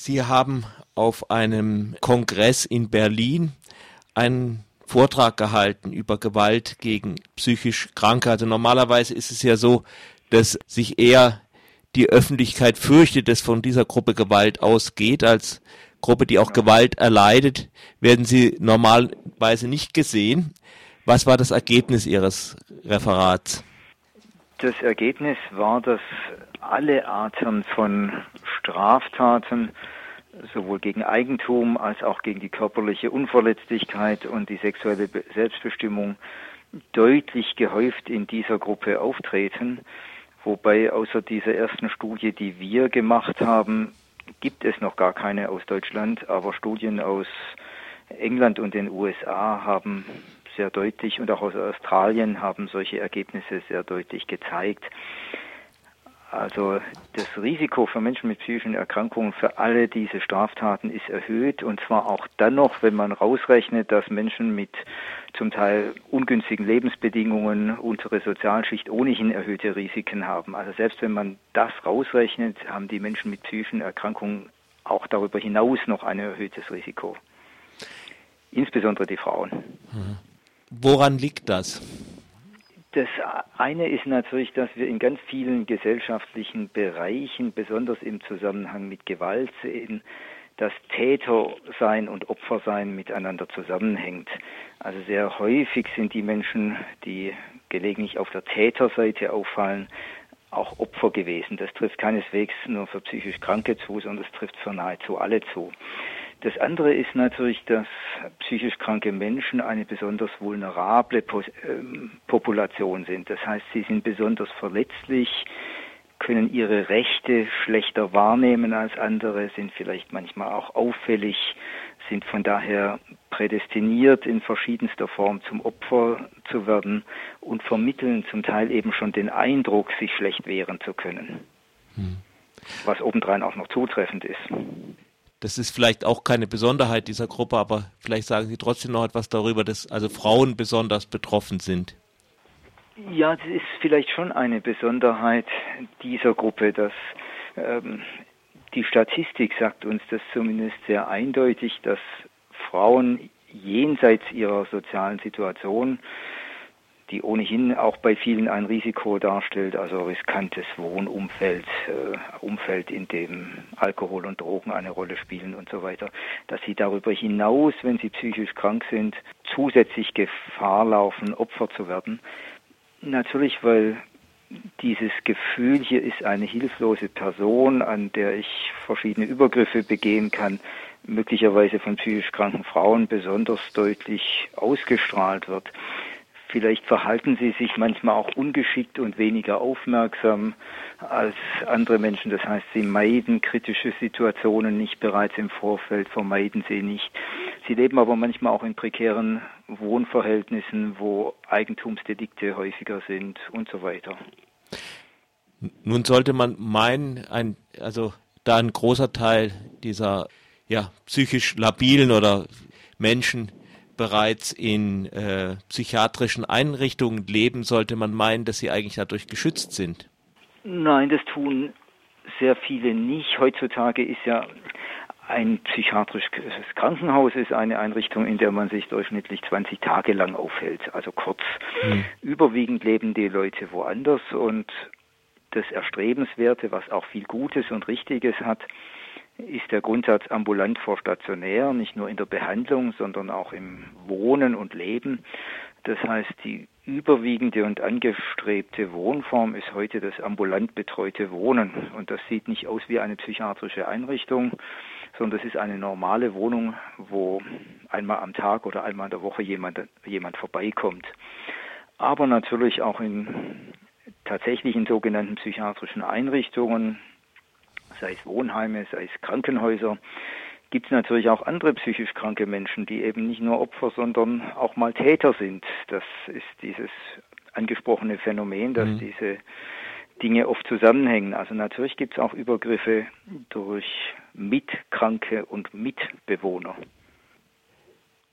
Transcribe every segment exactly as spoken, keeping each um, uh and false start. Sie haben auf einem Kongress in Berlin einen Vortrag gehalten über Gewalt gegen psychisch Kranke. Also normalerweise ist es ja so, dass sich eher die Öffentlichkeit fürchtet, dass von dieser Gruppe Gewalt ausgeht. Als Gruppe, die auch Gewalt erleidet, werden sie normalerweise nicht gesehen. Was war das Ergebnis Ihres Referats? Das Ergebnis war, dass alle Arten von Straftaten, sowohl gegen Eigentum als auch gegen die körperliche Unverletzlichkeit und die sexuelle Selbstbestimmung, deutlich gehäuft in dieser Gruppe auftreten. Wobei außer dieser ersten Studie, die wir gemacht haben, gibt es noch gar keine aus Deutschland, aber Studien aus England und den U S A haben sehr deutlich und auch aus Australien haben solche Ergebnisse sehr deutlich gezeigt. Also das Risiko für Menschen mit psychischen Erkrankungen für alle diese Straftaten ist erhöht, und zwar auch dann noch, wenn man rausrechnet, dass Menschen mit zum Teil ungünstigen Lebensbedingungen, unsere Sozialschicht, ohnehin erhöhte Risiken haben. Also selbst wenn man das rausrechnet, haben die Menschen mit psychischen Erkrankungen auch darüber hinaus noch ein erhöhtes Risiko. Insbesondere die Frauen. Woran liegt das? Das eine ist natürlich, dass wir in ganz vielen gesellschaftlichen Bereichen, besonders im Zusammenhang mit Gewalt, sehen, dass Tätersein und Opfersein miteinander zusammenhängt. Also sehr häufig sind die Menschen, die gelegentlich auf der Täterseite auffallen, auch Opfer gewesen. Das trifft keineswegs nur für psychisch Kranke zu, sondern es trifft für nahezu alle zu. Das andere ist natürlich, dass psychisch kranke Menschen eine besonders vulnerable Population sind. Das heißt, sie sind besonders verletzlich, können ihre Rechte schlechter wahrnehmen als andere, sind vielleicht manchmal auch auffällig, sind von daher prädestiniert, in verschiedenster Form zum Opfer zu werden und vermitteln zum Teil eben schon den Eindruck, sich schlecht wehren zu können. Hm. Was obendrein auch noch zutreffend ist. Das ist vielleicht auch keine Besonderheit dieser Gruppe, aber vielleicht sagen Sie trotzdem noch etwas darüber, dass also Frauen besonders betroffen sind. Ja, das ist vielleicht schon eine Besonderheit dieser Gruppe, dass ähm, die Statistik sagt uns das zumindest sehr eindeutig, dass Frauen jenseits ihrer sozialen Situation, die ohnehin auch bei vielen ein Risiko darstellt, also riskantes Wohnumfeld, äh, Umfeld, in dem Alkohol und Drogen eine Rolle spielen und so weiter, dass sie darüber hinaus, wenn sie psychisch krank sind, zusätzlich Gefahr laufen, Opfer zu werden. Natürlich, weil dieses Gefühl, hier ist eine hilflose Person, an der ich verschiedene Übergriffe begehen kann, möglicherweise von psychisch kranken Frauen besonders deutlich ausgestrahlt wird. Vielleicht verhalten sie sich manchmal auch ungeschickt und weniger aufmerksam als andere Menschen. Das heißt, sie meiden kritische Situationen nicht bereits im Vorfeld, vermeiden sie nicht. Sie leben aber manchmal auch in prekären Wohnverhältnissen, wo Eigentumsdelikte häufiger sind und so weiter. Nun sollte man meinen, ein, also da ein großer Teil dieser ja, psychisch labilen oder Menschen bereits in äh, psychiatrischen Einrichtungen leben, sollte man meinen, dass sie eigentlich dadurch geschützt sind. Nein, das tun sehr viele nicht. Heutzutage ist ja ein psychiatrisches Krankenhaus ist eine Einrichtung, in der man sich durchschnittlich zwanzig Tage lang aufhält. Also kurz. Hm. Überwiegend leben die Leute woanders, und das Erstrebenswerte, was auch viel Gutes und Richtiges hat, ist der Grundsatz ambulant vor stationär, nicht nur in der Behandlung, sondern auch im Wohnen und Leben. Das heißt, die überwiegende und angestrebte Wohnform ist heute das ambulant betreute Wohnen. Und das sieht nicht aus wie eine psychiatrische Einrichtung, sondern das ist eine normale Wohnung, wo einmal am Tag oder einmal in der Woche jemand, jemand vorbeikommt. Aber natürlich auch in tatsächlich in sogenannten psychiatrischen Einrichtungen, sei es Wohnheime, sei es Krankenhäuser, gibt es natürlich auch andere psychisch kranke Menschen, die eben nicht nur Opfer, sondern auch mal Täter sind. Das ist dieses angesprochene Phänomen, dass mhm. diese Dinge oft zusammenhängen. Also natürlich gibt es auch Übergriffe durch Mitkranke und Mitbewohner.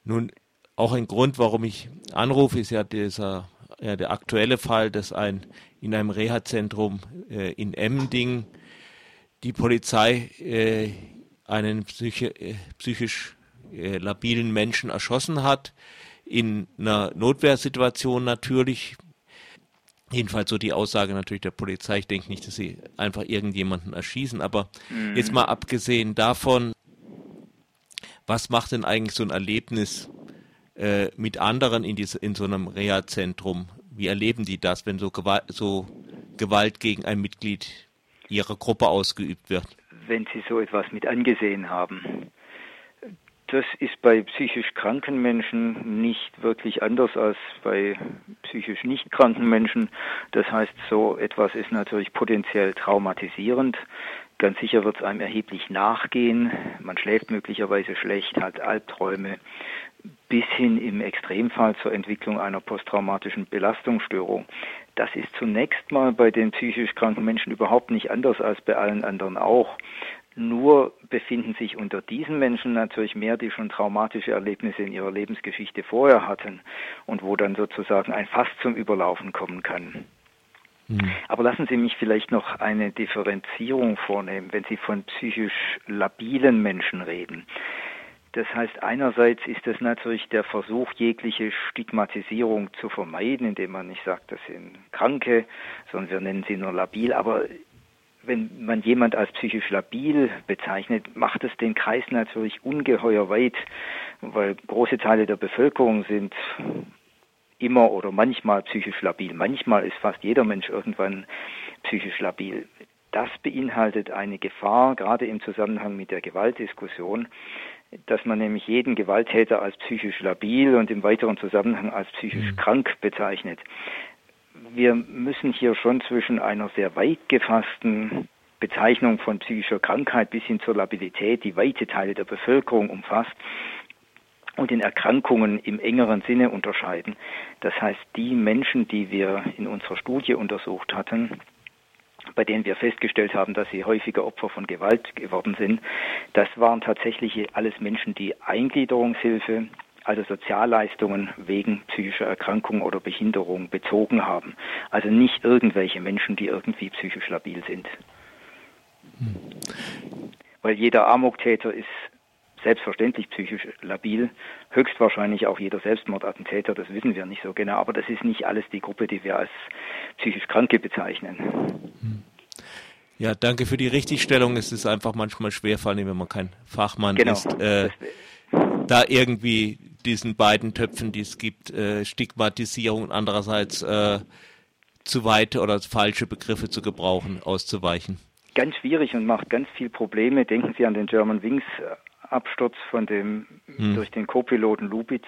Nun, auch ein Grund, warum ich anrufe, ist ja dieser ja, der aktuelle Fall, dass ein in einem Reha-Zentrum äh, in Emmendingen die Polizei äh, einen psychi- äh, psychisch äh, labilen Menschen erschossen hat, in einer Notwehrsituation natürlich. Jedenfalls so die Aussage natürlich der Polizei. Ich denke nicht, dass sie einfach irgendjemanden erschießen. Aber mhm. jetzt mal abgesehen davon, was macht denn eigentlich so ein Erlebnis äh, mit anderen in, diese, in so einem Reha-Zentrum? Wie erleben die das, wenn so Gewalt, so Gewalt gegen ein Mitglied ihrer Gruppe ausgeübt wird? Wenn sie so etwas mit angesehen haben. Das ist bei psychisch kranken Menschen nicht wirklich anders als bei psychisch nicht kranken Menschen. Das heißt, so etwas ist natürlich potenziell traumatisierend. Ganz sicher wird es einem erheblich nachgehen. Man schläft möglicherweise schlecht, hat Albträume, bis hin im Extremfall zur Entwicklung einer posttraumatischen Belastungsstörung. Das ist zunächst mal bei den psychisch kranken Menschen überhaupt nicht anders als bei allen anderen auch. Nur befinden sich unter diesen Menschen natürlich mehr, die schon traumatische Erlebnisse in ihrer Lebensgeschichte vorher hatten und wo dann sozusagen ein Fass zum Überlaufen kommen kann. Mhm. Aber lassen Sie mich vielleicht noch eine Differenzierung vornehmen, wenn Sie von psychisch labilen Menschen reden. Das heißt, einerseits ist es natürlich der Versuch, jegliche Stigmatisierung zu vermeiden, indem man nicht sagt, das sind Kranke, sondern wir nennen sie nur labil, aber wenn man jemand als psychisch labil bezeichnet, macht es den Kreis natürlich ungeheuer weit, weil große Teile der Bevölkerung sind immer oder manchmal psychisch labil. Manchmal ist fast jeder Mensch irgendwann psychisch labil. Das beinhaltet eine Gefahr, gerade im Zusammenhang mit der Gewaltdiskussion, dass man nämlich jeden Gewalttäter als psychisch labil und im weiteren Zusammenhang als psychisch krank bezeichnet. Wir müssen hier schon zwischen einer sehr weit gefassten Bezeichnung von psychischer Krankheit bis hin zur Labilität, die weite Teile der Bevölkerung umfasst, und den Erkrankungen im engeren Sinne unterscheiden. Das heißt, die Menschen, die wir in unserer Studie untersucht hatten, bei denen wir festgestellt haben, dass sie häufiger Opfer von Gewalt geworden sind, das waren tatsächlich alles Menschen, die Eingliederungshilfe, also Sozialleistungen wegen psychischer Erkrankung oder Behinderung bezogen haben. Also nicht irgendwelche Menschen, die irgendwie psychisch labil sind. Weil jeder Amoktäter ist selbstverständlich psychisch labil, höchstwahrscheinlich auch jeder Selbstmordattentäter, das wissen wir nicht so genau, aber das ist nicht alles die Gruppe, die wir als psychisch Kranke bezeichnen. Ja, danke für die Richtigstellung. Es ist einfach manchmal schwerfallen, wenn man kein Fachmann genau. ist. Äh, da irgendwie diesen beiden Töpfen, die es gibt, äh, Stigmatisierung und andererseits äh, zu weite oder falsche Begriffe zu gebrauchen, auszuweichen. Ganz schwierig und macht ganz viel Probleme. Denken Sie an den German Wings Absturz von dem hm. durch den Co-Piloten Lubitz.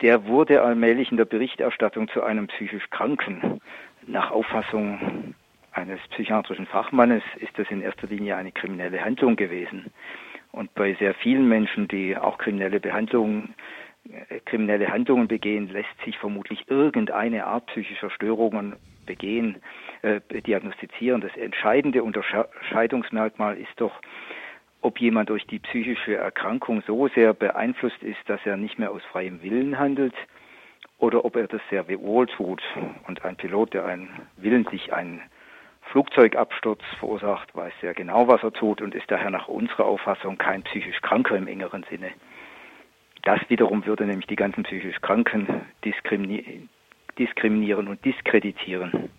Der wurde allmählich in der Berichterstattung zu einem psychisch Kranken. Nach Auffassung eines psychiatrischen Fachmannes ist das in erster Linie eine kriminelle Handlung gewesen. Und bei sehr vielen Menschen, die auch kriminelle Behandlungen, äh, kriminelle Handlungen begehen, lässt sich vermutlich irgendeine Art psychischer Störungen begehen, äh, diagnostizieren. Das entscheidende Unterscheidungsmerkmal ist doch, ob jemand durch die psychische Erkrankung so sehr beeinflusst ist, dass er nicht mehr aus freiem Willen handelt, oder ob er das sehr wohl tut. Und ein Pilot, der einen, willentlich einen Flugzeugabsturz verursacht, weiß sehr genau, was er tut und ist daher nach unserer Auffassung kein psychisch Kranker im engeren Sinne. Das wiederum würde nämlich die ganzen psychisch Kranken diskriminieren und diskreditieren.